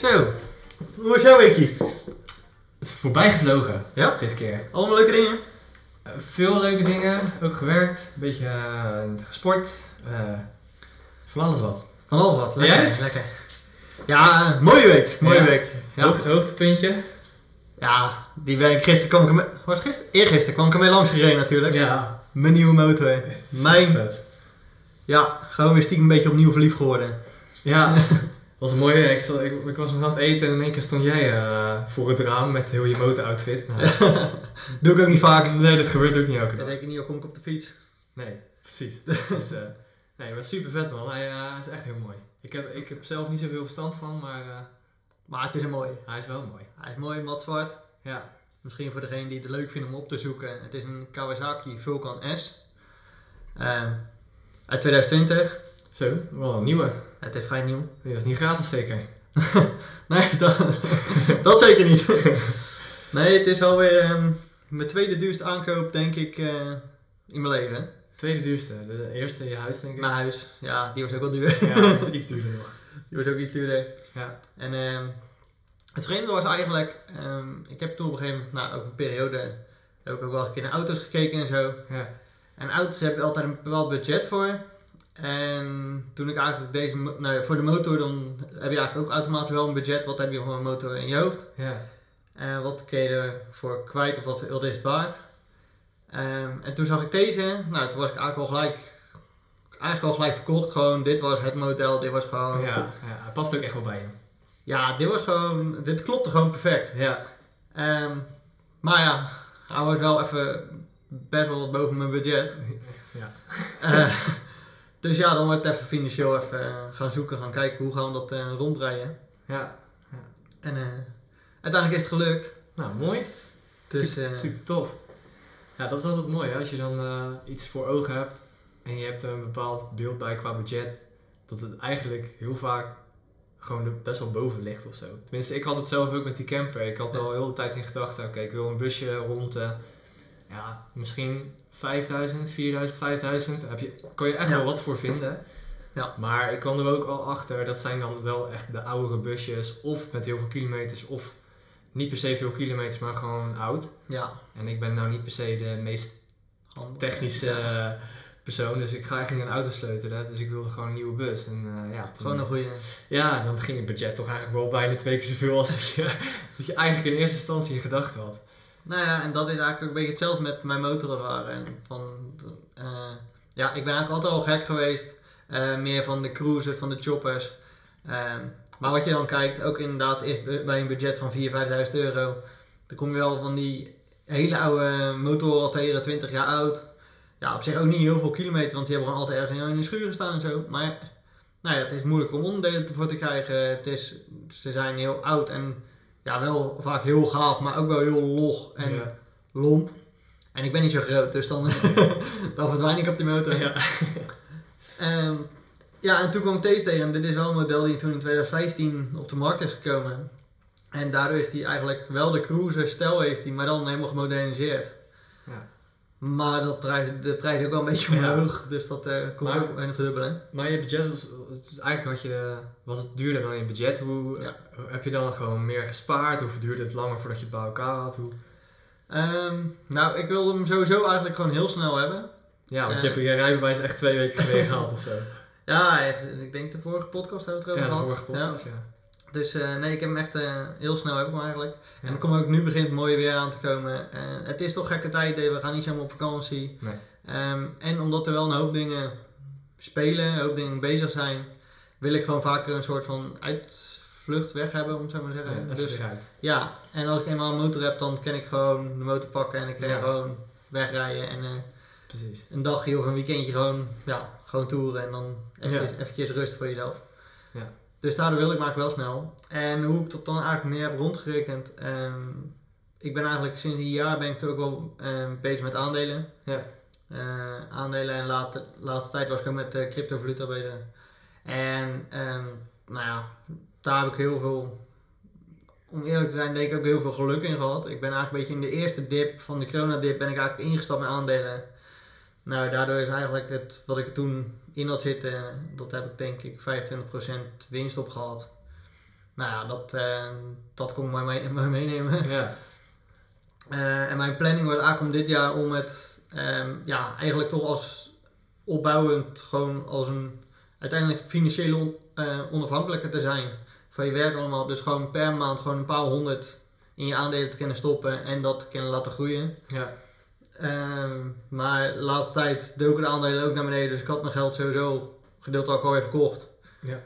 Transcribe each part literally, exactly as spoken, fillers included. Zo. Hoe was jouw weekje? Het is voorbij gevlogen. Ja? Dit keer. Allemaal leuke dingen? Uh, veel leuke dingen. Ook gewerkt. Een beetje uh, gesport. Uh, van alles wat. Van alles wat. Lekker. Ja, lekker. Ja, mooie week. Mooie ja. week. Ja. Hoog, hoogtepuntje. Ja, die week. Gisteren kwam ik... Me... Was het gisteren? Eergisteren kwam ik ermee langs gereden natuurlijk. Ja. Mijn nieuwe motor. Mijn... Vet. Ja, gewoon weer stiekem een beetje opnieuw verliefd geworden. Ja. Was een mooie, ik, stel, ik, ik was nog aan het eten en in één keer stond jij uh, voor het raam met heel je motoroutfit. Nou, doe ik ook niet vaak. Nee, dat gebeurt ook niet elke dag. Zeker niet, al kom ik op de fiets. Nee, precies. Dus, uh, nee, maar super vet man. Hij uh, is echt heel mooi. Ik heb, ik heb zelf niet zoveel verstand van, maar... Uh, maar het is een mooie. Hij is wel mooi. Hij is mooi, matzwart. Ja. Misschien voor degene die het leuk vindt om op te zoeken. Het is een Kawasaki Vulcan S. Uh, uit twintig twintig. Zo, wel een nieuwe. Het is vrij nieuw. Nee, dat is niet gratis zeker. Nee, dat, dat zeker niet. Nee, het is wel weer um, mijn tweede duurste aankoop, denk ik, uh, in mijn leven. Tweede duurste? De eerste in je huis, denk ik? Mijn huis, ja, die was ook wel duur. Ja, die was iets duurder nog. Die was ook iets duurder. Ja. En um, het vreemde was eigenlijk, um, ik heb toen op een gegeven moment, nou, ook een periode, heb ik ook wel eens een keer naar auto's gekeken en zo. Ja. En auto's heb ik altijd een bepaald budget voor. En toen ik eigenlijk deze, nou ja, voor de motor, dan heb je eigenlijk ook automatisch wel een budget. Wat heb je voor een motor in je hoofd? Ja. En wat kun je ervoor kwijt of wat, wat is het waard? Um, en toen zag ik deze, nou toen was ik eigenlijk al gelijk, eigenlijk al gelijk verkocht. Gewoon, dit was het model, dit was gewoon... Ja, ja, het past ook echt wel bij je. Ja, dit was gewoon, dit klopte gewoon perfect. Ja. Um, maar ja, hij was wel even best wel wat boven mijn budget. Ja. Uh, Dus ja, dan wordt het even financieel even uh, gaan zoeken, gaan kijken hoe gaan we dat uh, rondbreien. Ja. ja. En uh, uiteindelijk is het gelukt. Nou, mooi. Dus, super, uh, super tof. Ja, dat is altijd mooi hè? Als je dan uh, iets voor ogen hebt en je hebt er een bepaald beeld bij qua budget, dat het eigenlijk heel vaak gewoon best wel boven ligt of zo. Tenminste, ik had het zelf ook met die camper. Ik had er al heel de tijd in gedachten, oké, okay, ik wil een busje rond... Uh, Ja, misschien vijfduizend, vierduizend, vijfduizend. Daar kan je echt ja. wel wat voor vinden. Ja. Maar ik kwam er ook al achter, dat zijn dan wel echt de oudere busjes. Of met heel veel kilometers, of niet per se veel kilometers, maar gewoon oud. Ja. En ik ben nou niet per se de meest technische ja. persoon. Dus ik ga eigenlijk een auto sleutelen. Dus ik wilde gewoon een nieuwe bus. En, uh, ja, gewoon een goede. Ja, dan ging het budget toch eigenlijk wel bijna twee keer zoveel als dat je, dat je eigenlijk in eerste instantie in gedachten had. Nou ja, en dat is eigenlijk ook een beetje hetzelfde met mijn motor waren. Van, uh, ja, ik ben eigenlijk altijd al gek geweest. Uh, meer van de cruisers, van de choppers. Uh, maar wat je dan kijkt, ook inderdaad eerst bij een budget van vierduizend, vijfduizend euro. Dan kom je wel van die hele oude motoren al tegen, twintig jaar oud. Ja, op zich ook niet heel veel kilometer, want die hebben gewoon altijd ergens in de schuur gestaan en zo. Maar nou ja, het is moeilijk om onderdelen ervoor te krijgen. Het is, ze zijn heel oud en... Ja, wel vaak heel gaaf, maar ook wel heel log en ja. lomp. En ik ben niet zo groot, dus dan, dan verdwijn ik op die motor. Ja. um, ja, en toen kwam ik deze tegen. Dit is wel een model die toen in twintig vijftien op de markt is gekomen. En daardoor is die eigenlijk wel de cruiser stijl heeft die, maar dan helemaal gemoderniseerd. Ja. Maar dat draait de prijs ook wel een beetje omhoog, ja. dus dat uh, komt ook in het verdubbelen. Maar je budget was, dus eigenlijk had je, was het duurder dan je budget. Hoe ja. heb je dan gewoon meer gespaard? Hoe duurde het langer voordat je het bij elkaar had? Hoe... Um, nou, ik wilde hem sowieso eigenlijk gewoon heel snel hebben. Ja, want uh, je hebt je rijbewijs echt twee weken geleden gehad of zo. Ja, echt, ik denk de vorige podcast hebben we het erover gehad. Ja, de vorige podcast, ja. ja. Dus uh, nee, ik heb hem echt uh, heel snel hebben eigenlijk. Ja. En dan kom ik nu begint het mooie weer aan te komen. Uh, het is toch gekke tijden, we gaan niet zomaar op vakantie. Nee. Um, en omdat er wel een hoop dingen spelen, een hoop dingen bezig zijn, wil ik gewoon vaker een soort van uitvlucht weg hebben, om het zo maar te zeggen. Ja, dus, ja, en als ik eenmaal een motor heb, dan kan ik gewoon de motor pakken en ik kan ja. gewoon wegrijden. En uh, precies. een dagje of een weekendje gewoon, ja, gewoon toeren en dan eventjes, ja. eventjes rust voor jezelf. Ja. Dus daardoor wilde ik maar wel snel. En hoe ik dat dan eigenlijk meer heb rondgerekend. Um, ik ben eigenlijk sinds een jaar ben ik ook wel um, bezig met aandelen. Ja. Uh, aandelen en later, laatste tijd was ik ook met uh, cryptovaluta bezig. En um, nou ja, daar heb ik heel veel, om eerlijk te zijn, denk ik ook heel veel geluk in gehad. Ik ben eigenlijk een beetje in de eerste dip van de coronadip ben ik eigenlijk ingestapt met aandelen. Nou, daardoor is eigenlijk het wat ik toen in had zitten, dat heb ik denk ik vijfentwintig procent winst op gehad. Nou ja, dat, uh, dat kon ik maar mee, maar meenemen. Ja. Uh, en mijn planning was eigenlijk om dit jaar om het um, ja, eigenlijk toch als opbouwend, gewoon als een uiteindelijk financieel on, uh, onafhankelijke te zijn van je werk allemaal. Dus gewoon per maand gewoon een paar honderd in je aandelen te kunnen stoppen en dat te kunnen laten groeien. Ja. Um, maar de laatste tijd doken de aandelen ook naar beneden, dus ik had mijn geld sowieso gedeeltelijk ook alweer verkocht. Ja.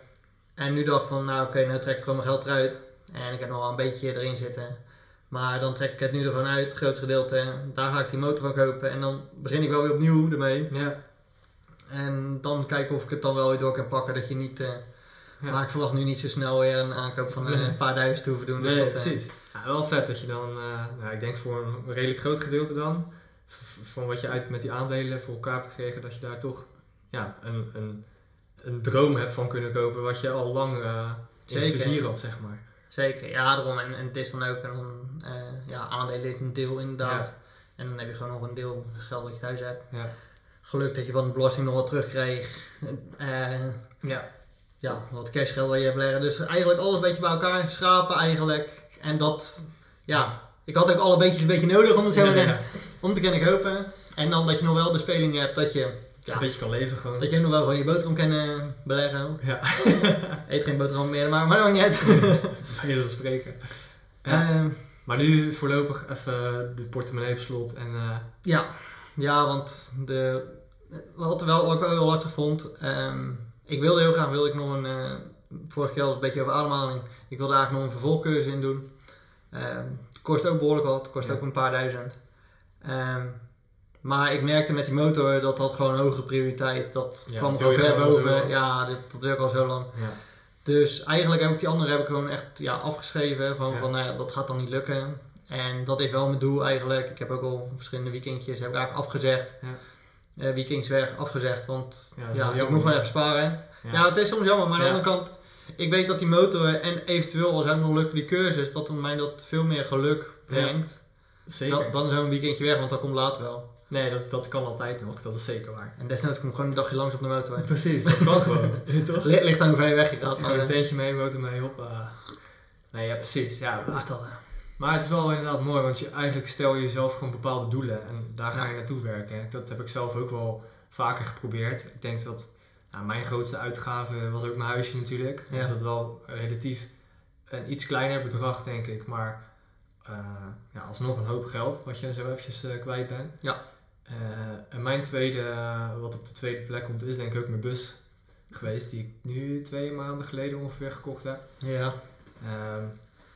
En nu dacht ik van, nou oké, okay, nou trek ik gewoon mijn geld eruit. En ik heb nog wel een beetje erin zitten. Maar dan trek ik het nu er gewoon uit, het grootste gedeelte. Daar ga ik die motor van kopen en dan begin ik wel weer opnieuw ermee. Ja. En dan kijken of ik het dan wel weer door kan pakken. Dat je niet, uh, ja. Maar ik verwacht nu niet zo snel weer een aankoop van nee. een paar duizend te hoeven doen. Dus nee, dat, uh, precies. Ja, wel vet dat je dan, uh, nou, ik denk voor een redelijk groot gedeelte dan, van wat je uit met die aandelen voor elkaar hebt gekregen, dat je daar toch ja, een... een een droom hebt van kunnen kopen wat je al lang uh, in het vizier had, zeg maar. Zeker, ja, daarom. En, en het is dan ook een uh, ja, aandelen is een deel inderdaad. Ja. En dan heb je gewoon nog een deel geld dat je thuis hebt. Ja. Geluk dat je van de belasting nog wat terugkreeg. Uh, ja. ja, wat cashgeld dat je hebt leggen. Dus eigenlijk alles een beetje bij elkaar schrapen eigenlijk. En dat, ja, ik had ook alle beetjes een beetje nodig om het zo ja, ja. om te kunnen kopen. En dan dat je nog wel de speling hebt dat je... Ja, een beetje kan leven gewoon. Dat je nog wel gewoon je boterham kan uh, beleggen. Ja. Eet geen boterham meer, maar dat maakt niet uit. Bij je zo spreken. Ja. Uh, maar nu voorlopig even de portemonnee op slot. En, uh... ja. ja, want de, wat ik wel ook heel lastig vond. Um, ik wilde heel graag, wilde ik nog een, uh, vorig keer een beetje over ademhaling. Ik wilde eigenlijk nog een vervolgcursus in doen. Um, het kost ook behoorlijk wat, het kost ja. ook een paar duizend. Um, Maar ik merkte met die motor dat had gewoon hoge prioriteit. Dat ja, kwam gewoon ver boven. Ja, dit, dat werkt al zo lang. Ja. Dus eigenlijk heb ik die andere heb ik gewoon echt ja, afgeschreven. Gewoon ja. van, nou ja, dat gaat dan niet lukken. En dat is wel mijn doel eigenlijk. Ik heb ook al verschillende weekendjes heb ik eigenlijk afgezegd. Ja. Uh, weekends weg afgezegd, want ja, ja, ik moet gewoon even sparen. Ja. ja, het is soms jammer. Maar ja. aan de andere kant, ik weet dat die motor en eventueel als het nog lukt die cursus, dat mij dat veel meer geluk brengt. Ja. Zeker. Dat, dan zo'n weekendje weg, want dat komt later wel. Nee, dat, dat kan altijd nog. Dat is zeker waar. En desnoods kom ik gewoon een dagje langs op de motor. Precies, dat kan gewoon. Toch? Ligt aan hoe ver je weg je gaat. Gewoon een tentje mee, motor mee, op. Uh... Nee, ja, precies. Ja, maar... dat, uh... maar het is wel inderdaad mooi, want je, eigenlijk stel je jezelf gewoon bepaalde doelen. En daar ga je ja. naartoe werken. Hè. Dat heb ik zelf ook wel vaker geprobeerd. Ik denk dat nou, mijn grootste uitgave was ook mijn huisje natuurlijk. Ja. Dus dat wel relatief een iets kleiner bedrag, denk ik. Maar uh, ja, alsnog een hoop geld, wat je zo eventjes uh, kwijt bent. Ja. Uh, en mijn tweede, uh, wat op de tweede plek komt, is denk ik ook mijn bus geweest. Die ik nu twee maanden geleden ongeveer gekocht heb. Ja. Uh,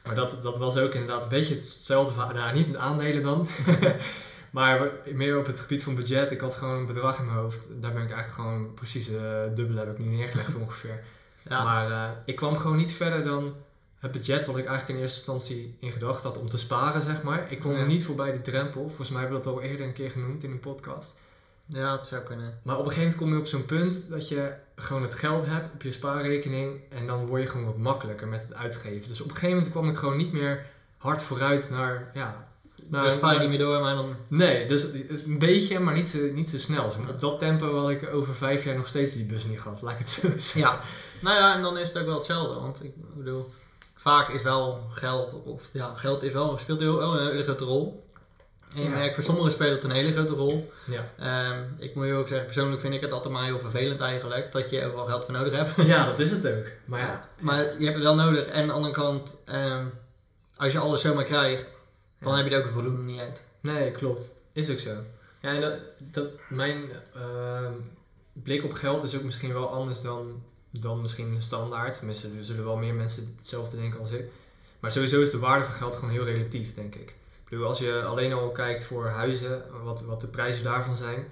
maar dat, dat was ook inderdaad een beetje hetzelfde verhaal. Nou, niet met aandelen dan. Maar meer op het gebied van budget. Ik had gewoon een bedrag in mijn hoofd. Daar ben ik eigenlijk gewoon precies uh, dubbele heb ik nu neergelegd ongeveer. Ja. Maar uh, ik kwam gewoon niet verder dan het budget wat ik eigenlijk in eerste instantie in gedachten had om te sparen, zeg maar. Ik kwam ja. niet voorbij die drempel. Volgens mij hebben we dat al eerder een keer genoemd in een podcast. Ja, dat zou kunnen. Maar op een gegeven moment kom je op zo'n punt dat je gewoon het geld hebt op je spaarrekening en dan word je gewoon wat makkelijker met het uitgeven. Dus op een gegeven moment kwam ik gewoon niet meer hard vooruit naar... Ja, naar dus spaar je niet meer door, maar dan... Nee, dus het een beetje, maar niet zo, niet zo snel. Zo, op dat tempo had ik over vijf jaar nog steeds die bus niet gehad, laat ik het zo zeggen. Ja, nou ja, en dan is het ook wel hetzelfde, want ik bedoel... Vaak is wel geld, of ja, geld is wel, speelt heel, een hele grote rol. En je ja. merkt, voor sommigen speelt het een hele grote rol. Ja. Um, ik moet je ook zeggen, persoonlijk vind ik het altijd maar heel vervelend eigenlijk, dat je ook wel geld voor nodig hebt. Ja, dat is het ook. Maar, ja. Ja, maar je hebt het wel nodig. En aan de andere kant, um, als je alles zomaar krijgt, dan ja. heb je het ook een voldoende niet uit. Nee, klopt. Is ook zo. Ja, en dat, dat mijn uh, blik op geld is ook misschien wel anders dan... dan misschien standaard. Tenminste, er zullen wel meer mensen hetzelfde denken als ik. Maar sowieso is de waarde van geld gewoon heel relatief, denk ik. Ik bedoel, als je alleen al kijkt voor huizen, wat, wat de prijzen daarvan zijn.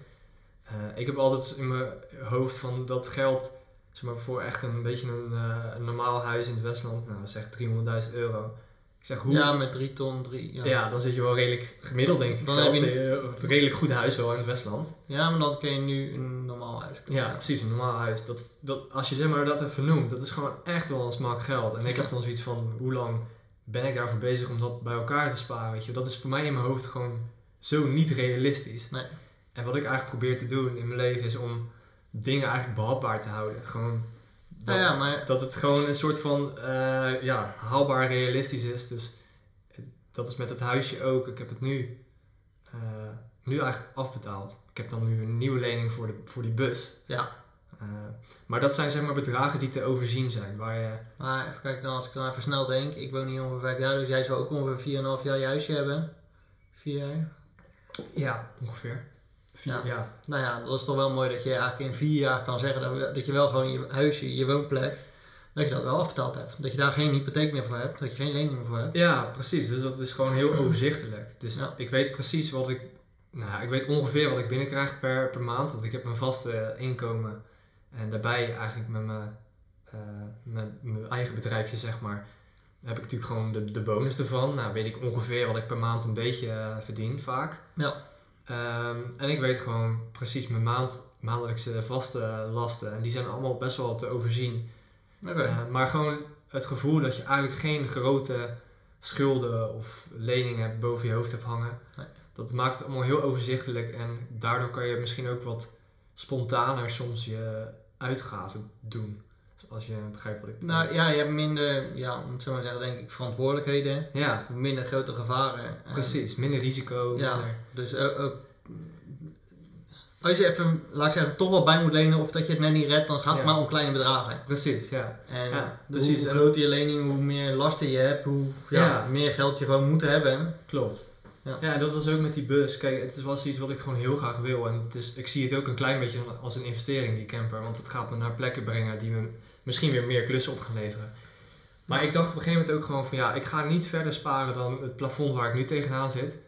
Uh, ik heb altijd in mijn hoofd van dat geld, zeg maar, voor echt een beetje een, uh, een normaal huis in het Westland, nou zeg driehonderdduizend euro. Ik zeg, hoe? Ja, met drie ton, drie. Ja. ja, dan zit je wel redelijk gemiddeld, denk ik. Dan zelfs heb je een uh, redelijk goed huis wel in het Westland. Ja, maar dan kun je nu een normaal huis kopen. Ja, precies, een normaal huis. Dat, dat, als je zeg maar dat even noemt, dat is gewoon echt wel een smak geld. En ja. ik heb dan zoiets van, hoe lang ben ik daarvoor bezig om dat bij elkaar te sparen? Weet je? Dat is voor mij in mijn hoofd gewoon zo niet realistisch. Nee. En wat ik eigenlijk probeer te doen in mijn leven is om dingen eigenlijk behapbaar te houden. Gewoon Dat, ja, ja, maar... dat het gewoon een soort van uh, ja, haalbaar realistisch is. Dus dat is met het huisje ook. Ik heb het nu, uh, nu eigenlijk afbetaald. Ik heb dan nu een nieuwe lening voor, de, voor die bus. Ja. Uh, maar dat zijn zeg maar bedragen die te overzien zijn. Waar je... Maar even kijken dan, als ik dan even snel denk. Ik woon hier ongeveer vijf jaar, dus jij zou ook ongeveer vier komma vijf jaar je huisje hebben. Vier jaar? Ja, ongeveer. Vier, ja. Ja. Nou ja, dat is toch wel mooi dat je eigenlijk in vier jaar kan zeggen dat, dat je wel gewoon je huisje, je woonplek, dat je dat wel afbetaald hebt. Dat je daar geen hypotheek meer voor hebt, dat je geen lening meer voor hebt. Ja, precies. Dus dat is gewoon heel overzichtelijk. Dus ja. Ik weet precies wat ik, nou ik weet ongeveer wat ik binnenkrijg per, per maand, want ik heb mijn vaste inkomen en daarbij eigenlijk met mijn, uh, mijn, mijn eigen bedrijfje zeg maar, heb ik natuurlijk gewoon de, de bonus ervan. Nou weet ik ongeveer wat ik per maand een beetje uh, verdien vaak. Ja. Um, en ik weet gewoon precies mijn maand, maandelijkse vaste lasten. En die zijn allemaal best wel te overzien. Okay. Uh, maar gewoon het gevoel dat je eigenlijk geen grote schulden of leningen boven je hoofd hebt hangen. Nee. Dat maakt het allemaal heel overzichtelijk. En daardoor kan je misschien ook wat spontaner soms je uitgaven doen. Als je begrijpt wat ik bedoel. Nou ja, je hebt minder, ja, om het zo maar te zeggen, denk ik, verantwoordelijkheden. Ja. Minder grote gevaren. Precies, minder risico. Ja, minder. Dus ook, ook als je even, laat ik zeggen, toch wel bij moet lenen of dat je het net niet redt, dan gaat ja. het maar om kleine bedragen. Precies, ja. En ja, precies. Hoe groter je lening, hoe meer lasten je hebt, hoe ja, ja. meer geld je gewoon moet hebben. Klopt. Ja. Ja, dat was ook met die bus. Kijk, het was iets wat ik gewoon heel graag wil. En het is, ik zie het ook een klein beetje als een investering, die camper. Want het gaat me naar plekken brengen die me misschien weer meer klussen op gaan leveren. Maar ik dacht op een gegeven moment ook gewoon van ja, ik ga niet verder sparen dan het plafond waar ik nu tegenaan zit.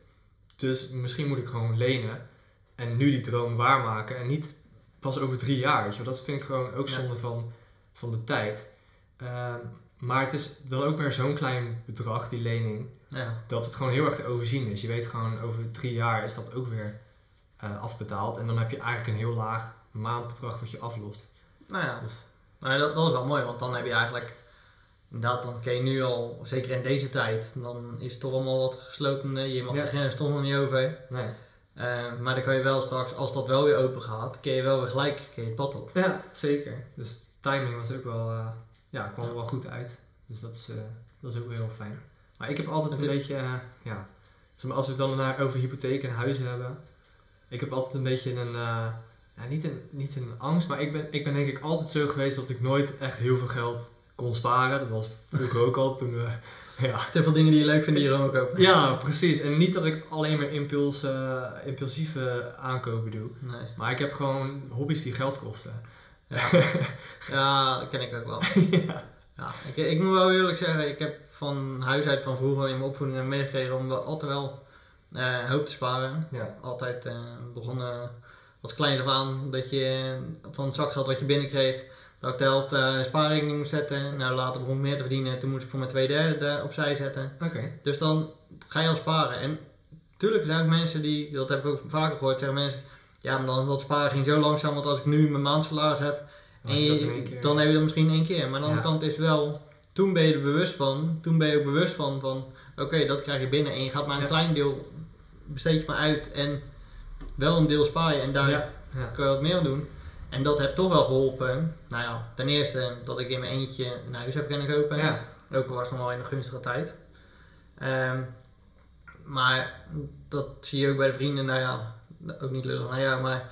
Dus misschien moet ik gewoon lenen en nu die droom waarmaken. En niet pas over drie jaar, weet je. Dat vind ik gewoon ook zonde ja. van, van de tijd. Uh, maar het is dan ook weer zo'n klein bedrag, die lening. Ja. Dat het gewoon heel erg te overzien is. Je weet gewoon, over drie jaar is dat ook weer uh, afbetaald. En dan heb je eigenlijk een heel laag maandbedrag wat je aflost. Nou ja, dus. Nou, dat, dat is wel mooi. Want dan heb je eigenlijk... Inderdaad, dan kun je nu al, zeker in deze tijd... Dan is het toch allemaal wat gesloten. Je mag ja. de grens toch nog niet over. Nee. Uh, maar dan kan je wel straks, als dat wel weer open gaat... Kun je wel weer gelijk kun je het pad op. Ja, zeker. Dus de timing was ook wel... Uh, ja, kwam er wel goed uit. Dus dat is, uh, dat is ook heel fijn. Maar ik heb altijd een beetje, uh, ja, als we het dan naar over hypotheken en huizen hebben. Ik heb altijd een beetje een, uh, ja, niet een, niet een angst, maar ik ben, ik ben denk ik altijd zo geweest dat ik nooit echt heel veel geld kon sparen. Dat was vroeger ook al toen we, ja. Te veel dingen die je leuk vindt die je ook kopen. Ja, precies. En niet dat ik alleen maar impuls, uh, impulsieve aankopen doe. Nee. Maar ik heb gewoon hobby's die geld kosten. Ja, ja dat ken ik ook wel. Ja. Ja, ik, ik moet wel eerlijk zeggen, ik heb van huis uit van vroeger in mijn opvoeding meegekregen om wel, altijd wel uh, hoop te sparen. Ja. Altijd uh, begonnen als klein af aan dat je van het zakgeld wat je binnenkreeg, dat ik de helft uh, spaarrekening moest zetten. Nou, later begon ik meer te verdienen, toen moest ik voor mijn twee derde opzij zetten. Okay. Dus dan ga je al sparen. En natuurlijk zijn ook mensen die, dat heb ik ook vaker gehoord, zeggen mensen, ja, maar dan dat sparen ging zo langzaam, want als ik nu mijn maandsalaris heb, en je, dan heb je dat misschien één keer. Maar aan de andere ja. kant is wel, toen ben je er bewust van. Toen ben je ook bewust van, van oké, okay, dat krijg je binnen. En je gaat maar een ja. klein deel, besteed je maar uit. En wel een deel spaar je. En daar ja. Ja. kun je wat meer aan doen. En dat heeft toch wel geholpen. Nou ja, ten eerste dat ik in mijn eentje een huis heb kunnen kopen. Ja. Ook al was het nog wel in een gunstige tijd. Um, maar dat zie je ook bij de vrienden. Nou ja, ook niet lullig naar jou, maar...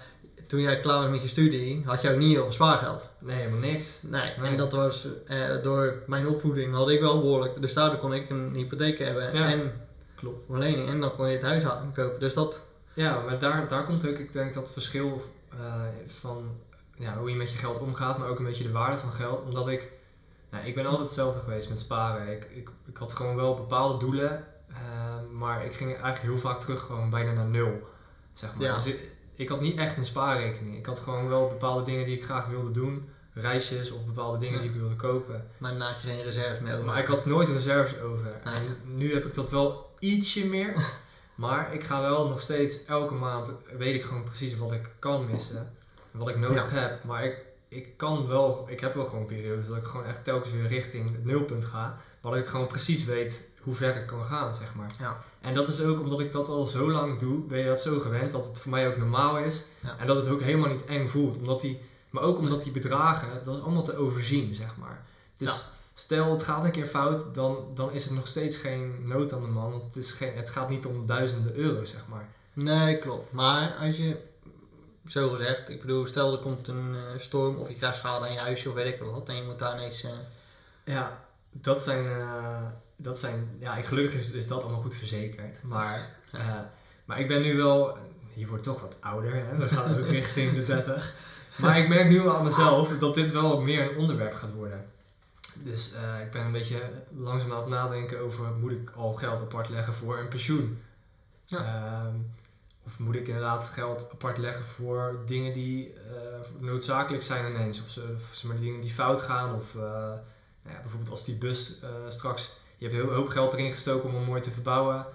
Toen jij klaar was met je studie, had je ook niet heel veel spaargeld. Nee, helemaal niks. Nee, nee. En dat was, eh, door mijn opvoeding had ik wel behoorlijk, dus daardoor kon ik een hypotheek hebben ja, en klopt. een lening en dan kon je het huis aankopen. Dus dat... Ja, maar daar, daar komt ook, ik denk dat het verschil uh, van ja, hoe je met je geld omgaat, maar ook een beetje de waarde van geld. Omdat ik, nou, ik ben altijd hetzelfde geweest met sparen. Ik, ik, ik had gewoon wel bepaalde doelen, uh, maar ik ging eigenlijk heel vaak terug gewoon bijna naar nul, zeg maar. Ja. Dus ik, Ik had niet echt een spaarrekening. Ik had gewoon wel bepaalde dingen die ik graag wilde doen. Reisjes of bepaalde dingen ja. die ik wilde kopen. Maar dan had je geen reserves meer over. Maar ik had nooit reserves over. Nee. En nu heb ik dat wel ietsje meer. Maar ik ga wel nog steeds elke maand... Weet ik gewoon precies wat ik kan missen. Wat ik nodig ja. heb. Maar ik, ik kan wel... Ik heb wel gewoon periodes dat ik gewoon echt telkens weer richting het nulpunt ga. Maar ik gewoon precies weet hoe ver ik kan gaan, zeg maar. Ja. En dat is ook omdat ik dat al zo lang doe, ben je dat zo gewend dat het voor mij ook normaal is. Ja. En dat het ook helemaal niet eng voelt. Omdat die Maar ook omdat die bedragen, dat is allemaal te overzien, zeg maar. Dus ja. Stel het gaat een keer fout, dan, dan is het nog steeds geen nood aan de man. Want het, is geen, het gaat niet om duizenden euro's, zeg maar. Nee, klopt. Maar als je, zo gezegd, ik bedoel, stel er komt een uh, storm of je krijgt schade aan je huisje of weet ik wat. En je moet daar ineens... Uh... Ja, dat zijn... Uh, dat zijn ja, gelukkig is, is dat allemaal goed verzekerd. Maar, ja. uh, maar ik ben nu wel... Je wordt toch wat ouder, hè? We gaan ook richting de dertig. Maar ik merk nu wel aan mezelf dat dit wel meer een onderwerp gaat worden. Dus uh, ik ben een beetje langzaam aan het nadenken over... moet ik al geld apart leggen voor een pensioen? Ja. Um, of moet ik inderdaad geld apart leggen voor dingen die uh, noodzakelijk zijn ineens? Of, of zeg maar, dingen die fout gaan? Of uh, nou ja, bijvoorbeeld als die bus uh, straks... Je hebt heel hoop geld erin gestoken om hem mooi te verbouwen.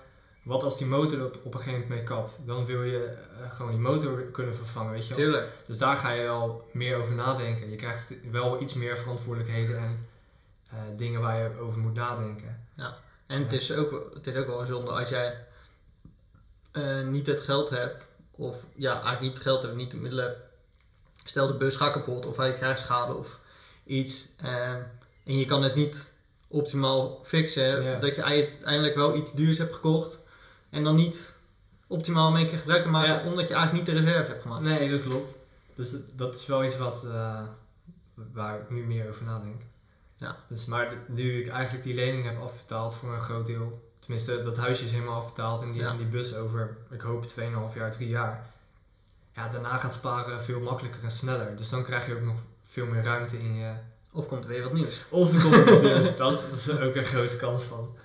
Wat als die motor op, op een gegeven moment mee kapt? Dan wil je uh, gewoon die motor kunnen vervangen, weet je wel? Tuurlijk. Dus daar ga je wel meer over nadenken. Je krijgt wel iets meer verantwoordelijkheden en uh, dingen waar je over moet nadenken. Ja, en uh, het, is ook, het is ook wel een zonde als jij uh, niet het geld hebt, of ja, eigenlijk niet het geld hebt, niet de middelen hebt. Stel de bus gaat kapot, of hij krijgt schade of iets. Uh, en je kan het niet optimaal fixen, yeah. Dat je uiteindelijk wel iets duurs hebt gekocht en dan niet optimaal mee kan gebruiken maken, yeah. Omdat je eigenlijk niet de reserve hebt gemaakt. Nee, dat klopt. Dus dat, dat is wel iets wat, uh, waar ik nu meer over nadenk. Ja. Dus, maar nu ik eigenlijk die lening heb afbetaald voor een groot deel, tenminste dat huisje is helemaal afbetaald en die, ja. Die bus over, ik hoop twee komma vijf jaar, drie jaar. Ja, daarna gaat sparen veel makkelijker en sneller. Dus dan krijg je ook nog veel meer ruimte in je. Of komt er weer wat nieuws. Of er komt er wat nieuws. Dat is er ook een grote kans van.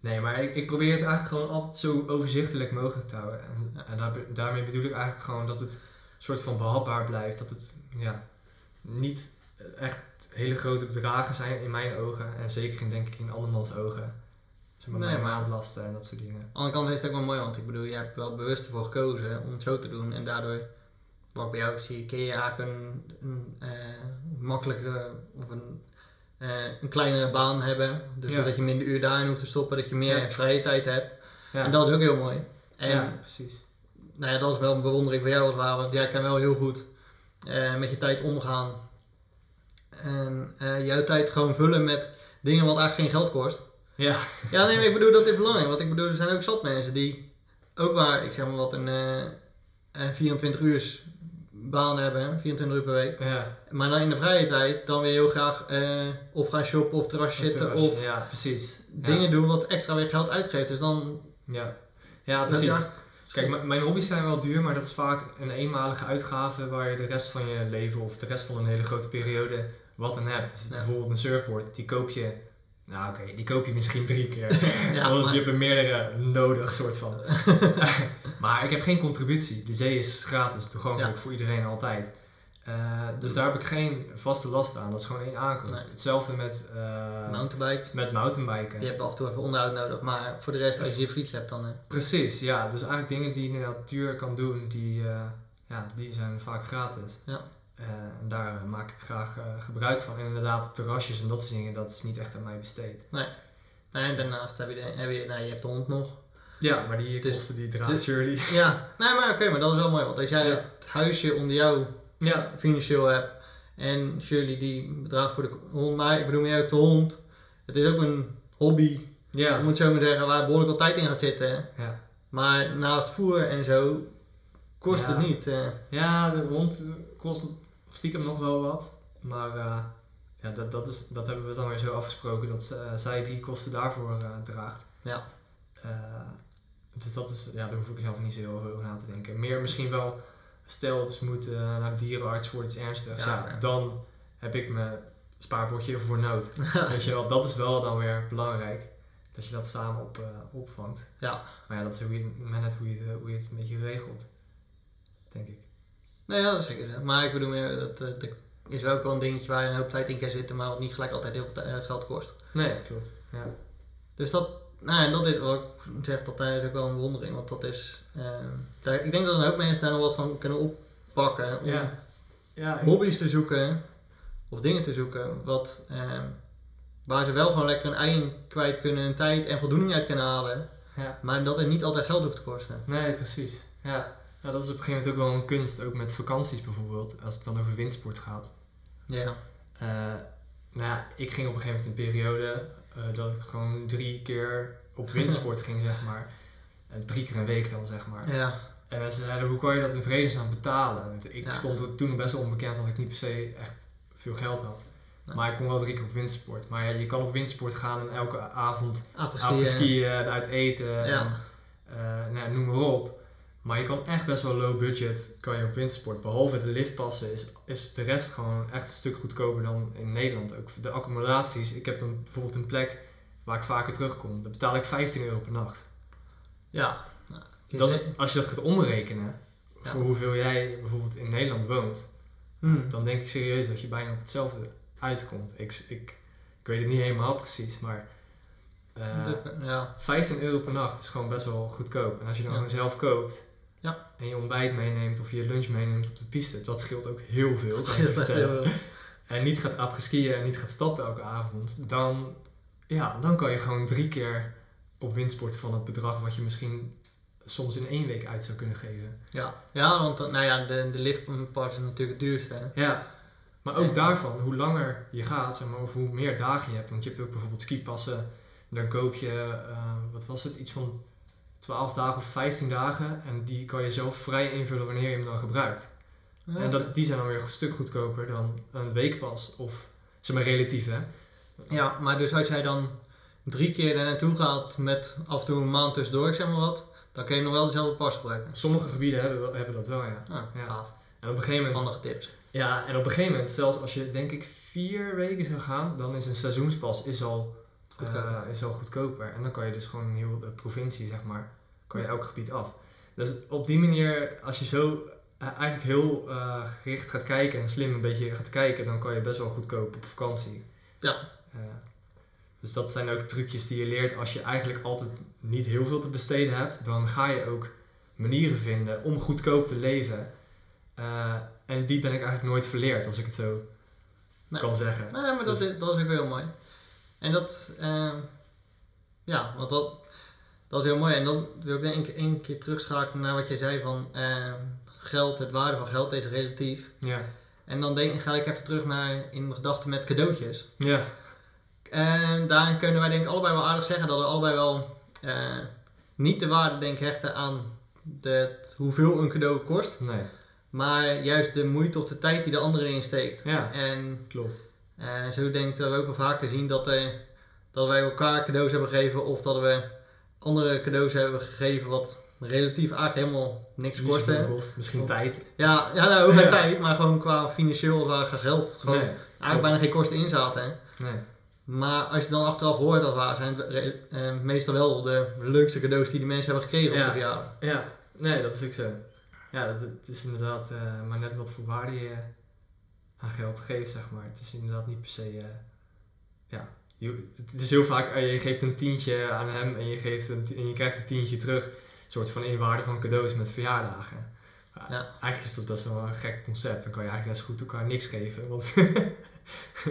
Nee, maar ik, ik probeer het eigenlijk gewoon altijd zo overzichtelijk mogelijk te houden. En, en daar, daarmee bedoel ik eigenlijk gewoon dat het soort van behapbaar blijft. Dat het ja, niet echt hele grote bedragen zijn in mijn ogen. En zeker in, denk ik, in andermans ogen. Zeg maar, nee, maandlasten en dat soort dingen. Aan de andere kant is het ook wel mooi. Want ik bedoel, je hebt wel bewust ervoor gekozen om het zo te doen. En daardoor... Wat bij jou zie, kun je eigenlijk een, een uh, makkelijkere of een, uh, een kleinere baan hebben. Dus ja. Dat je minder uur daarin hoeft te stoppen, dat je meer ja. vrije tijd hebt. Ja. En dat is ook heel mooi. En, ja, precies. Nou ja, dat is wel een bewondering voor jou als het ware, want jij kan wel heel goed uh, met je tijd omgaan. En uh, jouw tijd gewoon vullen met dingen wat eigenlijk geen geld kost. Ja. Ja, nee, maar ik bedoel, dat is belangrijk. Want ik bedoel, er zijn ook zat mensen die ook waar, ik zeg maar wat, een uh, vierentwintig uur baan hebben, vierentwintig uur per week. Ja. Maar dan in de vrije tijd dan weer heel graag uh, of gaan shoppen of terras zitten of ja, precies. dingen ja. doen wat extra weer geld uitgeeft. Dus dan... Ja, ja precies. Ja. Kijk, m- mijn hobby's zijn wel duur, maar dat is vaak een eenmalige uitgave waar je de rest van je leven of de rest van een hele grote periode wat aan hebt. Dus ja. Bijvoorbeeld een surfboard, die koop je... Nou oké, okay, die koop je misschien drie keer. ja, want maar... je hebt er meerdere nodig, soort van. Maar ik heb geen contributie. De zee is gratis, toegankelijk ja. voor iedereen altijd. Uh, dus daar heb ik geen vaste last aan. Dat is gewoon één aankoop. Nee. Hetzelfde met... Uh, mountainbike. Met mountainbiken. Die hebben af en toe even onderhoud nodig. Maar voor de rest, als je je fiets hebt dan... Hè. Precies, ja. Dus eigenlijk dingen die je in de natuur kan doen, die, uh, ja, die zijn vaak gratis. Ja. Uh, en daar maak ik graag uh, gebruik van. En inderdaad, terrasjes en dat soort dingen, dat is niet echt aan mij besteed. Nee. nee en daarnaast heb je, de, heb je, nou, je hebt de hond nog. Ja, maar die dus, kosten die draad, dus, surely. Ja, nee, maar oké, okay, maar dat is wel mooi. Want als jij ja. het huisje onder jou ja. financieel hebt en Shirley die bedraagt voor de hond, maar ik bedoel, jij ook de hond. Het is ook een hobby, ja. ik moet zo maar zeggen, waar behoorlijk wat tijd in gaat zitten. Ja. Maar naast voer en zo kost ja. het niet. Eh. Ja, de hond kost... Stiekem nog wel wat, maar uh, ja, dat, dat, is, dat hebben we dan weer zo afgesproken dat uh, zij die kosten daarvoor uh, draagt. Ja. Uh, dus dat is, ja, daar hoef ik zelf niet zo heel veel over na te denken. Meer misschien wel, stel dus moet uh, naar de dierenarts voor iets ernstigs, ja, ja, dan heb ik mijn spaarpotje voor nood. Weet je wel, dat is wel dan weer belangrijk, dat je dat samen op, uh, opvangt. Ja. Maar ja, dat is ook maar net hoe je, het, hoe je het een beetje regelt, denk ik. Nou ja, dat is zeker. Maar ik bedoel, meer, dat, dat is wel ook wel een dingetje waar je een hoop tijd in kan zitten, maar wat niet gelijk altijd heel veel geld kost. Nee, klopt. Ja. Dus dat, nou ja, dat is wat ik zeg, dat is ook wel een wondering, want dat is, uh, daar, ik denk dat een hoop mensen daar nog wat van kunnen oppakken om ja. Ja, ik... hobby's te zoeken of dingen te zoeken wat, uh, waar ze wel gewoon lekker een ei in kwijt kunnen, hun tijd en voldoening uit kunnen halen, ja. maar dat het niet altijd geld hoeft te kosten. Nee, precies. Ja. Ja, dat is op een gegeven moment ook wel een kunst, ook met vakanties bijvoorbeeld, als het dan over windsport gaat. Ja. Uh, nou ja, ik ging op een gegeven moment een periode uh, dat ik gewoon drie keer op windsport ging, zeg maar. En drie keer een week dan, zeg maar. Ja. En mensen zeiden, hoe kan je dat in vredesnaam betalen? Ik ja. stond er toen best wel onbekend dat ik niet per se echt veel geld had. Ja. Maar ik kon wel drie keer op windsport. Maar ja, je kan op windsport gaan en elke avond apreskiën en uit eten. Ja. En, uh, nou, noem maar op. Maar je kan echt best wel low budget kan je op windsport. Behalve de liftpassen is, is de rest gewoon echt een stuk goedkoper dan in Nederland. Ook de accommodaties. Ik heb een, bijvoorbeeld een plek waar ik vaker terugkom. Daar betaal ik vijftien euro per nacht. Ja. Nou, dat, als je dat gaat omrekenen ja. voor hoeveel jij bijvoorbeeld in Nederland woont. Hmm. Dan denk ik serieus dat je bijna op hetzelfde uitkomt. Ik, ik, ik weet het niet helemaal precies, maar... Uh, de, ja. vijftien euro per nacht is gewoon best wel goedkoop. En als je dan ja. gewoon zelf kookt... Ja. En je ontbijt meeneemt of je lunch meeneemt op de piste. Dat scheelt ook heel veel. Dat scheelt heel veel. En niet gaat apreskiën en niet gaat stappen elke avond. Dan, ja, dan kan je gewoon drie keer op windsport van het bedrag wat je misschien soms in één week uit zou kunnen geven. Ja, ja want nou ja, de, de liftpas is natuurlijk het duurste. Hè? Ja, maar ook en, daarvan, hoe langer je gaat, zeg maar, of hoe meer dagen je hebt. Want je hebt ook bijvoorbeeld skipassen. Dan koop je, uh, wat was het, iets van... twaalf dagen of vijftien dagen en die kan je zelf vrij invullen wanneer je hem dan gebruikt. Ja. En dat, die zijn dan weer een stuk goedkoper dan een weekpas of, zeg maar relatief hè. Ja, maar dus als jij dan drie keer daar naartoe gaat met af en toe een maand tussendoor, zeg maar wat, dan kun je nog wel dezelfde pas gebruiken. Sommige gebieden hebben, hebben dat wel, ja. Ah, ja. Gaaf. En op een gegeven moment... Handige tips. Ja, en op een gegeven moment, zelfs als je denk ik vier weken zou gaan, dan is een seizoenspas is al... Uh, is al goedkoper. En dan kan je dus gewoon een heel de provincie, zeg maar, kan je elk gebied af. Dus op die manier, als je zo uh, eigenlijk heel uh, gericht gaat kijken en slim een beetje gaat kijken, dan kan je best wel goedkoop op vakantie. Ja. Uh, dus dat zijn ook trucjes die je leert als je eigenlijk altijd niet heel veel te besteden hebt. Dan ga je ook manieren vinden om goedkoop te leven. Uh, en die ben ik eigenlijk nooit verleerd, als ik het zo nee. kan zeggen. Nee, maar dat, dus, is, dat is ook heel mooi. En dat, uh, ja, want dat, dat is heel mooi. En dan wil ik denk ik één keer terugschakelen naar wat jij zei van uh, geld, het waarde van geld is relatief. Ja. En dan denk, ga ik even terug naar in de gedachten met cadeautjes. Ja. En daarin kunnen wij denk ik allebei wel aardig zeggen dat we allebei wel uh, niet de waarde denk ik hechten aan dat hoeveel een cadeau kost. Nee. Maar juist de moeite of de tijd die de andere in steekt. Ja, en, klopt. En uh, zo denk ik dat we ook al vaker zien dat, uh, dat wij elkaar cadeaus hebben gegeven of dat we andere cadeaus hebben gegeven wat relatief eigenlijk helemaal niks kostte. Kost, misschien of, tijd. Ja, ja nou, ook ja. tijd, maar gewoon qua financieel of qua geld. Gewoon nee, eigenlijk bijna geen kosten in zaten. Nee. Maar als je dan achteraf hoort dat waar zijn, re- uh, meestal wel de leukste cadeaus die die mensen hebben gekregen ja. op de verjaardag. Ja, nee, dat is ook zo. Ja, dat, het is inderdaad uh, maar net wat voor waarde je... Uh, aan geld geeft, zeg maar. Het is inderdaad niet per se... Uh, ja, je, het is heel vaak... Uh, je geeft een tientje aan hem... en je, geeft een, en je krijgt een tientje terug... soort van in waarde van cadeaus met verjaardagen. Uh, ja. Eigenlijk is dat best wel een gek concept. Dan kan je eigenlijk net zo goed elkaar niks geven. Want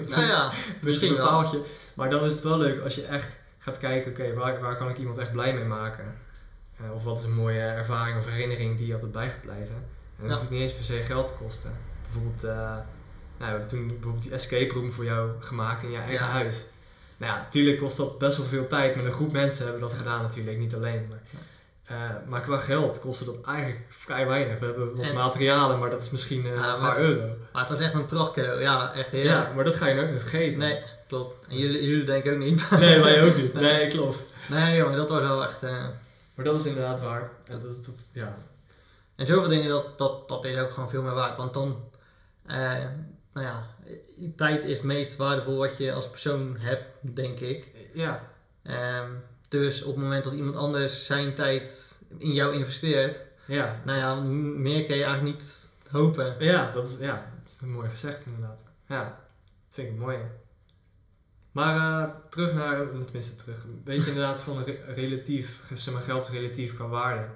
nou ja, misschien wel. Maar dan is het wel leuk als je echt gaat kijken... oké, okay, waar, waar kan ik iemand echt blij mee maken? Uh, of wat is een mooie ervaring of herinnering... die je altijd bij gaat blijven. En dan ja. hoeft het niet eens per se geld te kosten. Bijvoorbeeld... Uh, Nou, we hebben toen bijvoorbeeld die escape room voor jou gemaakt in je eigen ja. huis. Nou ja, natuurlijk kost dat best wel veel tijd. Maar een groep mensen hebben dat gedaan natuurlijk, niet alleen. Maar, ja. uh, maar qua geld kostte dat eigenlijk vrij weinig. We hebben wat en, materialen, maar dat is misschien uh, ja, een paar euro. Maar het was echt een prachtcadeau. Ja, echt heel ja, maar dat ga je ook niet vergeten. Nee, klopt. En jullie, jullie denken ook niet. Nee, wij ook niet. Nee, klopt. Nee, jongen, dat was wel echt... Uh... Maar dat is inderdaad waar. En, dat is, dat, ja. en zoveel dingen, dat, dat, dat is ook gewoon veel meer waard. Want dan... Uh, Nou ja, tijd is het meest waardevol wat je als persoon hebt, denk ik. Ja. Um, dus op het moment dat iemand anders zijn tijd in jou investeert, ja. nou ja, meer kan je eigenlijk niet hopen. Ja, dat is, ja, dat is mooi gezegd inderdaad. Ja, vind ik mooi. Maar uh, terug naar, tenminste terug, een beetje inderdaad van re- relatief, zeg maar geld is relatief qua waarde.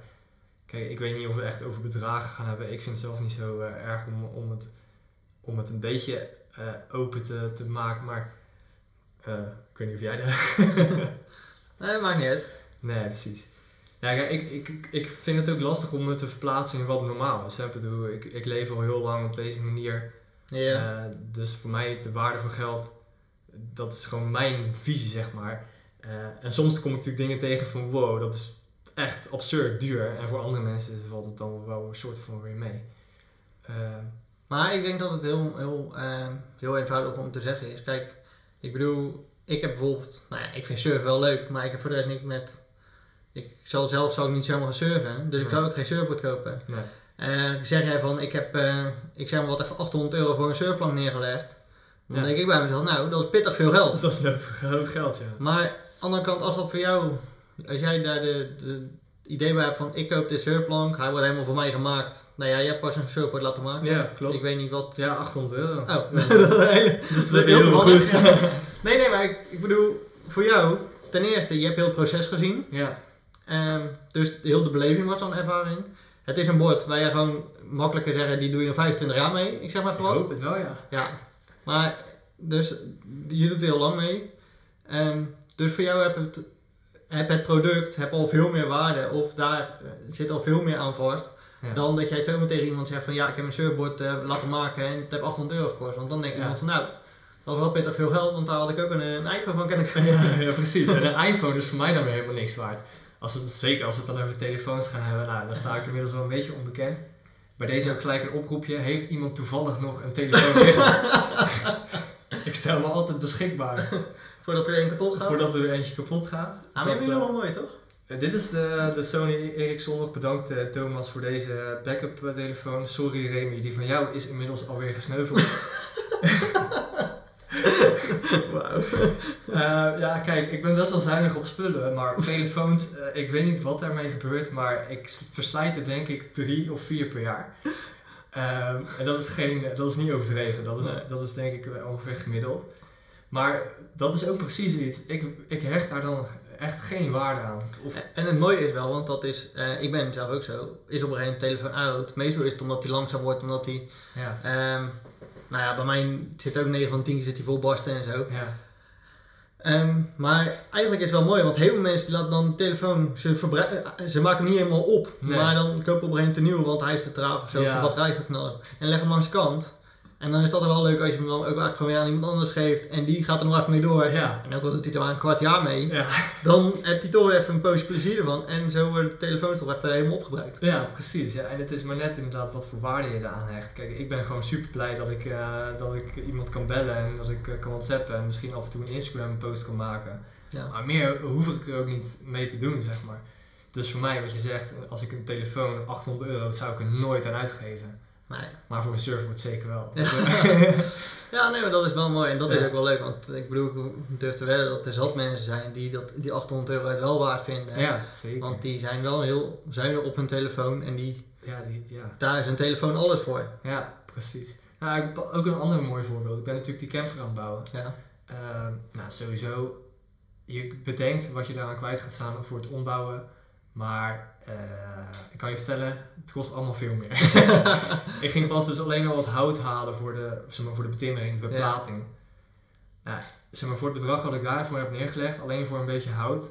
Kijk, ik weet niet of we echt over bedragen gaan hebben. Ik vind het zelf niet zo uh, erg om, om het... om het een beetje uh, open te, te maken, maar uh, ik weet niet of jij dat... nee, maakt niet uit. Nee, precies. Ja, ik, ik, ik vind het ook lastig om me te verplaatsen in wat normaal is. Hè? Ik, bedoel, ik, ik leef al heel lang op deze manier. Yeah. Uh, dus voor mij de waarde van geld, dat is gewoon mijn visie, zeg maar. Uh, en soms kom ik natuurlijk dingen tegen van wow, dat is echt absurd duur. En voor andere mensen valt het dan wel een soort van weer mee. Uh, maar ik denk dat het heel, heel, uh, heel eenvoudig om te zeggen is. Kijk, ik bedoel, ik heb bijvoorbeeld, nou ja, ik vind surfen wel leuk, maar ik heb voor de rest niet met... Ik zal zelf zal ik niet zomaar gaan surfen, dus nee. Ik zou ook geen surfboard kopen. Nee. Uh, zeg jij van, ik heb, uh, ik zeg maar wat, even achthonderd euro voor een surfplank neergelegd. Dan ja. denk ik bij mezelf, nou, dat is pittig veel geld. Dat is een hoop geld, ja. Maar aan de andere kant, als dat voor jou, als jij daar de, de idee bij hebt van, ik koop dit surfplank, hij wordt helemaal voor mij gemaakt. Nou ja, jij hebt pas een surfboard laten maken. Ja, klopt. Ik weet niet wat... Ja, achthonderd euro. Oh, ja. dat, dat is heel, heel te goed. nee, nee, maar ik, ik bedoel, voor jou, ten eerste, je hebt heel het proces gezien. Ja. Um, dus heel de beleving was dan ervaring. Het is een bord waar je gewoon makkelijker zeggen, die doe je nog vijfentwintig jaar mee. Ik zeg maar voor wat. Ik hoop het wel, ja. Ja. Maar, dus, je doet er heel lang mee. Um, dus voor jou heb het, heb het product heb al veel meer waarde. Of daar zit al veel meer aan vast. Ja. Dan dat jij zomaar tegen iemand zegt van, ja, ik heb een surfboard uh, laten maken en het heb achthonderd euro gekost. Want dan denk je ja. van, nou... Dat was wel pittig veel geld, want daar had ik ook een, een iPhone van kunnen krijgen. Ja, ja, precies. En een iPhone is voor mij dan weer helemaal niks waard. Als we, zeker als we het dan over telefoons gaan hebben, nou, dan sta ik inmiddels wel een beetje onbekend. Bij deze ook gelijk een oproepje. Heeft iemand toevallig nog een telefoon liggen? Ik stel me altijd beschikbaar. Voordat er een kapot gaat? Voordat er eentje kapot gaat. Ah, maar dat hebben uh, nog nooit, toch? Uh, dit is de, de Sony Ericsson. Nog bedankt uh, Thomas voor deze backup uh, telefoon. Sorry Remy, die van jou is inmiddels alweer gesneuveld. Wow. uh, ja, kijk, ik ben best wel zuinig op spullen, maar telefoons, uh, ik weet niet wat daarmee gebeurt, maar ik verslijt er denk ik drie of vier per jaar. Uh, en dat is, geen, dat is niet overdreven, dat is, nee. dat is denk ik ongeveer gemiddeld. Maar dat is ook precies iets, ik, ik hecht daar dan echt geen waarde aan. Of... En het mooie is wel, want dat is, uh, ik ben zelf ook zo, is op een gegeven moment telefoon oud, meestal is het omdat hij langzaam wordt, omdat hij... Ja. Um, Nou ja, bij mij zit ook negen van tien keer zit hij vol barsten en zo. Ja. Um, maar eigenlijk is het wel mooi, want heel veel mensen laten dan de telefoon, ze, verbru- ze maken hem niet helemaal op. Nee. Maar dan kopen we op een gegeven moment nieuw, want hij is te traag of zo, ja. of de batterij gaat sneller. En leg hem langs de kant. En dan is dat wel leuk als je hem dan ook gewoon weer aan iemand anders geeft en die gaat er nog even mee door. Ja. En ook al doet hij er maar een kwart jaar mee, ja. dan heb hij toch even een poosje plezier ervan. En zo worden de telefoons toch even helemaal opgebruikt. Ja, precies. Ja. En het is maar net inderdaad wat voor waarde je eraan hecht. Kijk, ik ben gewoon super blij dat ik, uh, dat ik iemand kan bellen en dat ik uh, kan whatsappen en misschien af en toe een Instagram post kan maken. Ja. Maar meer hoef ik er ook niet mee te doen, zeg maar. Dus voor mij, wat je zegt, als ik een telefoon achthonderd euro zou ik er nooit aan uitgeven. Nee. Maar voor een surfboard zeker wel. Ja. ja, nee, maar dat is wel mooi en dat ja. is ook wel leuk. Want ik bedoel, ik durf te wedden dat er zat mensen zijn die dat, die achthonderd euro het wel waard vinden. Ja, zeker. Want die zijn wel heel zuinig op hun telefoon en die, ja, die ja. daar is hun telefoon alles voor. Ja, precies. Nou, ik heb ook een ander mooi voorbeeld. Ik ben natuurlijk die camper aan het bouwen. Ja. Uh, nou, sowieso, je bedenkt wat je daaraan kwijt gaat staan voor het ombouwen. Maar uh, ik kan je vertellen, het kost allemaal veel meer. Ik ging pas dus alleen al wat hout halen voor de, zeg maar, voor de betimmering, de beplating. Ja. Nou, zeg maar, voor het bedrag wat ik daarvoor heb neergelegd, alleen voor een beetje hout,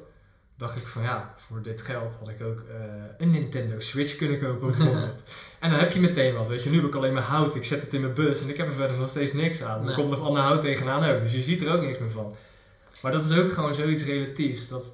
dacht ik van ja, voor dit geld had ik ook uh, een Nintendo Switch kunnen kopen bijvoorbeeld. En dan heb je meteen wat, weet je. Nu heb ik alleen maar hout, ik zet het in mijn bus en ik heb er verder nog steeds niks aan. Er nee. komt nog ander hout tegenaan ook, dus je ziet er ook niks meer van. Maar dat is ook gewoon zoiets relatiefs, dat...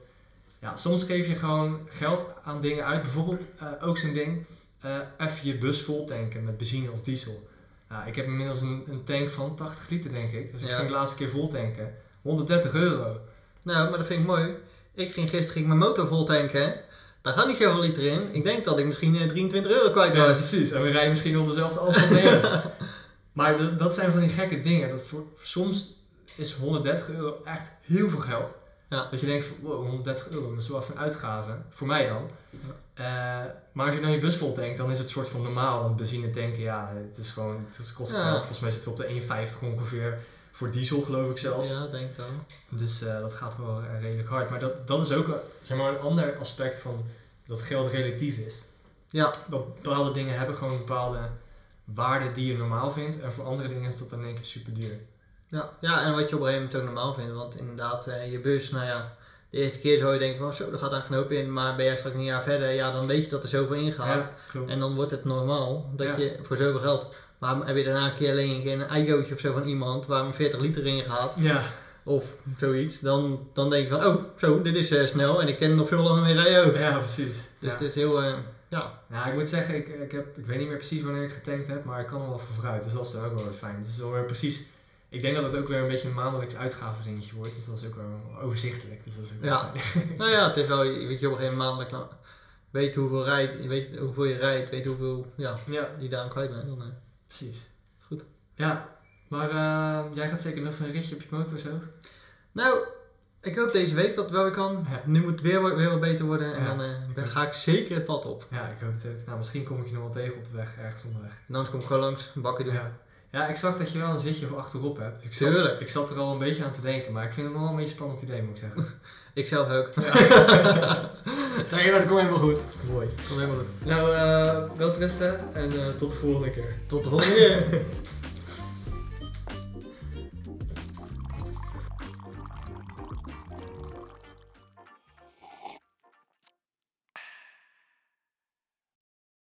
Ja, soms geef je gewoon geld aan dingen uit. Bijvoorbeeld uh, ook zo'n ding. Uh, even je bus vol tanken met benzine of diesel. Uh, ik heb inmiddels een, een tank van tachtig liter denk ik. Dus ja. ik ging de laatste keer vol tanken. honderddertig euro. Nou, maar dat vind ik mooi. Ik ging gisteren ging mijn motor vol tanken. Daar gaat niet zoveel liter in. Ik denk dat ik misschien uh, drieëntwintig euro kwijt was. Ja, precies. En we rijden misschien onder dezelfde afstand neer. Maar dat zijn van die gekke dingen. Dat voor, soms is honderddertig euro echt heel veel geld. Ja. Dat je denkt van wow, honderddertig euro, dat is wel even een uitgave, voor mij dan. Ja. Uh, maar als je dan je bus vol tankt, dan is het soort van normaal, want benzine tanken, ja, het is gewoon, het kost ja. geld. Volgens mij zit het op de één vijftig ongeveer, voor diesel geloof ik zelfs. Ja, denk dan. Dus uh, dat gaat wel uh, redelijk hard. Maar dat, dat is ook uh, zeg maar een ander aspect van dat geld relatief is. Ja. Dat bepaalde dingen hebben gewoon bepaalde waarden die je normaal vindt, en voor andere dingen is dat dan in één keer super duur. Ja, ja, en wat je op een gegeven moment ook normaal vindt, want inderdaad, eh, je bus, nou ja, de eerste keer zou je denken van zo, er gaat daar een knoop in, maar ben jij straks een jaar verder, ja, dan weet je dat er zoveel in gaat. Ja, en dan wordt het normaal dat ja. je voor zoveel geld, waarom heb je daarna een keer alleen een, keer een eigootje of zo van iemand waar een veertig liter in gaat, ja. of zoiets, dan, dan denk je van oh, zo, dit is uh, snel en ik ken hem nog veel langer mee rijden ook. Ja, precies. Dus ja. het is heel... Uh, Ja. ja, ik moet zeggen, ik, ik, heb, ik weet niet meer precies wanneer ik getankt heb, maar ik kan er wel voor vooruit, dus dat is dan ook wel weer fijn. Dus dan weer precies, ik denk dat het ook weer een beetje een maandelijks uitgave dingetje wordt, dus dat is ook wel overzichtelijk. Dus dat is ook ja. fijn. Nou ja, het is wel, weet je, op een gegeven maandelijk nou, weet hoeveel, rijd, weet hoeveel je rijdt, weet hoeveel ja, ja. die daar aan kwijt bent. Dan, uh, precies. Goed. Ja, maar uh, jij gaat zeker nog een ritje op je motor zo? Nou... Ik hoop deze week dat het wel weer kan. Ja. Nu moet het weer, weer wel beter worden en ja, dan uh, ga ik zeker het pad op. Ja, ik hoop het ook. Nou, misschien kom ik je nog wel tegen op de weg, ergens onderweg. En anders kom ik gewoon langs, een bakje doen. Ja. ja, ik zag dat je wel een zitje voor achterop hebt. Ik zat, Tuurlijk. Ik zat er al een beetje aan te denken, maar ik vind het nog wel een beetje een spannend idee, moet ik zeggen. Ik zelf ook. Ja. Nee, maar dat komt helemaal goed. Mooi. Komt helemaal goed. Nou, uh, welterusten en uh, tot de volgende keer. Tot de volgende keer.